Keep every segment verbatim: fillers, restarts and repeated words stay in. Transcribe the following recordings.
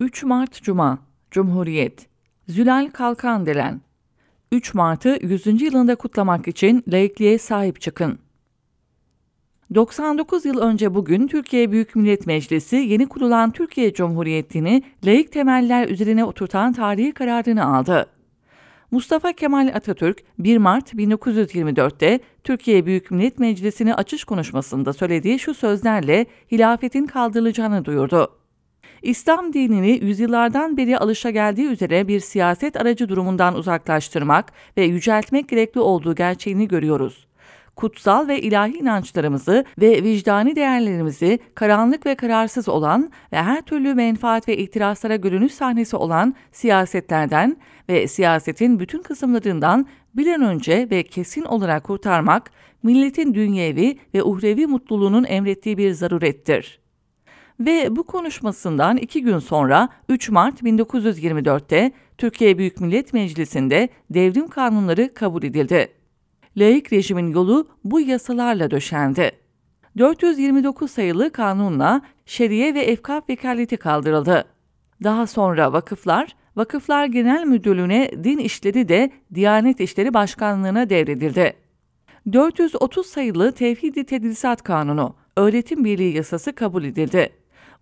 üç Mart Cuma, Cumhuriyet. Zülal Kalkandelen, üç Mart'ı yüzüncü yılında kutlamak için laikliğe sahip çıkın. doksan dokuz yıl önce bugün Türkiye Büyük Millet Meclisi yeni kurulan Türkiye Cumhuriyeti'ni laik temeller üzerine oturtan tarihi kararını aldı. Mustafa Kemal Atatürk bir Mart bin dokuz yüz yirmi dört'te Türkiye Büyük Millet Meclisi'ni açış konuşmasında söylediği şu sözlerle hilafetin kaldırılacağını duyurdu. İslam dinini yüzyıllardan beri alışageldiği üzere bir siyaset aracı durumundan uzaklaştırmak ve yüceltmek gerekli olduğu gerçeğini görüyoruz. Kutsal ve ilahi inançlarımızı ve vicdani değerlerimizi karanlık ve kararsız olan ve her türlü menfaat ve ihtiraslara görünüş sahnesi olan siyasetlerden ve siyasetin bütün kısımlarından bir an önce ve kesin olarak kurtarmak, milletin dünyevi ve uhrevi mutluluğunun emrettiği bir zarurettir. Ve bu konuşmasından iki gün sonra üç Mart bin dokuz yüz yirmi dört'te Türkiye Büyük Millet Meclisi'nde devrim kanunları kabul edildi. Laik rejimin yolu bu yasalarla döşendi. dört yüz yirmi dokuz sayılı kanunla Şer'iyye ve Evkaf Vekâleti kaldırıldı. Daha sonra vakıflar, Vakıflar Genel Müdürlüğü'ne, din işleri de Diyanet İşleri Başkanlığı'na devredildi. dört yüz otuz sayılı Tevhid-i Tedrisat Kanunu, Öğretim Birliği Yasası kabul edildi.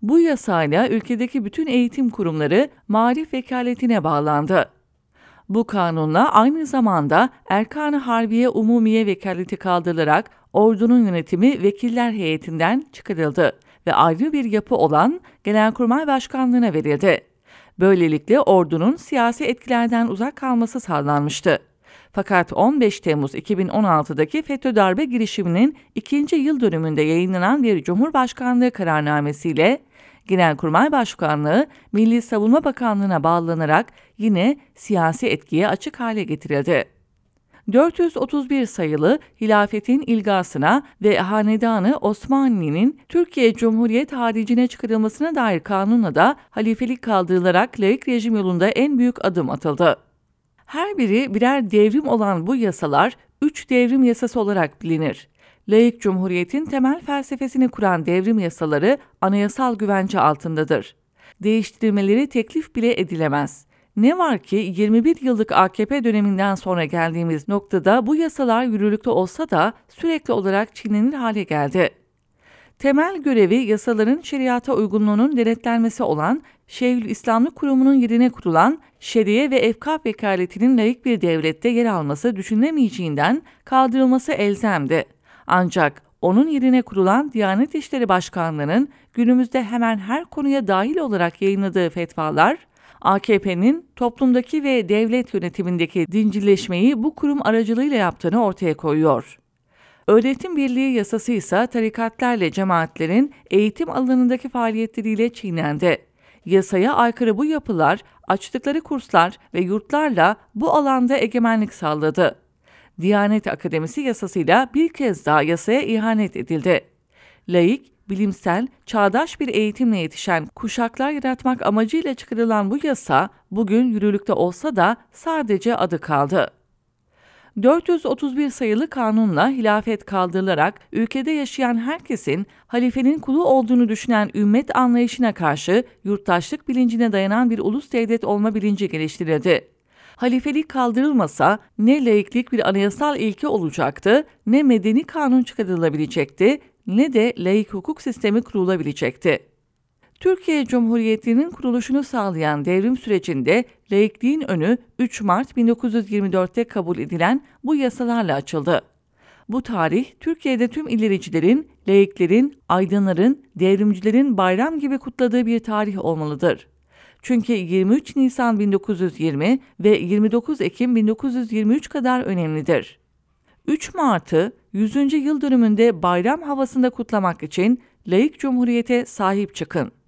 Bu yasayla ülkedeki bütün eğitim kurumları Maarif Vekaletine bağlandı. Bu kanunla aynı zamanda Erkan-ı Harbiye Umumiye Vekaleti kaldırılarak ordunun yönetimi Vekiller Heyetinden çıkarıldı ve ayrı bir yapı olan Genelkurmay Başkanlığı'na verildi. Böylelikle ordunun siyasi etkilerden uzak kalması sağlanmıştı. Fakat on beş Temmuz iki bin on altı'daki FETÖ darbe girişiminin ikinci yıl dönümünde yayınlanan bir Cumhurbaşkanlığı kararnamesiyle Genelkurmay Başkanlığı, Milli Savunma Bakanlığı'na bağlanarak yine siyasi etkiye açık hale getirildi. dört yüz otuz bir sayılı hilafetin ilgasına ve hanedanı Osmanlı'nın Türkiye Cumhuriyet haricine çıkarılmasına dair kanunla da halifelik kaldırılarak laik rejim yolunda en büyük adım atıldı. Her biri birer devrim olan bu yasalar üç devrim yasası olarak bilinir. Laik Cumhuriyet'in temel felsefesini kuran devrim yasaları anayasal güvence altındadır. Değiştirilmeleri teklif bile edilemez. Ne var ki yirmi bir yıllık A K P döneminden sonra geldiğimiz noktada bu yasalar yürürlükte olsa da sürekli olarak çiğnenir hale geldi. Temel görevi yasaların şeriata uygunluğunun denetlenmesi olan Şeyhülislamlık kurumunun yerine kurulan Şer'iyye ve Evkaf Vekâletinin laik bir devlette yer alması düşünülemeyeceğinden kaldırılması elzemdi. Ancak onun yerine kurulan Diyanet İşleri Başkanlığı'nın günümüzde hemen her konuya dahil olarak yayınladığı fetvalar, A K P'nin toplumdaki ve devlet yönetimindeki dincileşmeyi bu kurum aracılığıyla yaptığını ortaya koyuyor. Öğretim Birliği Yasası ise tarikatlarla cemaatlerin eğitim alanındaki faaliyetleriyle çiğnendi. Yasaya aykırı bu yapılar, açtıkları kurslar ve yurtlarla bu alanda egemenlik sağladı. Diyanet Akademisi yasasıyla bir kez daha yasaya ihanet edildi. Laik, bilimsel, çağdaş bir eğitimle yetişen kuşaklar yaratmak amacıyla çıkarılan bu yasa bugün yürürlükte olsa da sadece adı kaldı. dört yüz otuz bir sayılı kanunla hilafet kaldırılarak ülkede yaşayan herkesin halifenin kulu olduğunu düşünen ümmet anlayışına karşı yurttaşlık bilincine dayanan bir ulus devlet olma bilinci geliştirildi. Halifelik kaldırılmasa ne laiklik bir anayasal ilke olacaktı, ne medeni kanun çıkarılabilecekti, ne de laik hukuk sistemi kurulabilecekti. Türkiye Cumhuriyeti'nin kuruluşunu sağlayan devrim sürecinde laikliğin önü üç Mart bin dokuz yüz yirmi dört'te kabul edilen bu yasalarla açıldı. Bu tarih Türkiye'de tüm ilericilerin, laiklerin, aydınların, devrimcilerin bayram gibi kutladığı bir tarih olmalıdır. Çünkü yirmi üç Nisan bin dokuz yüz yirmi ve yirmi dokuz Ekim bin dokuz yüz yirmi üç kadar önemlidir. üç Mart'ı yüzüncü yıl dönümünde bayram havasında kutlamak için laik cumhuriyete sahip çıkın.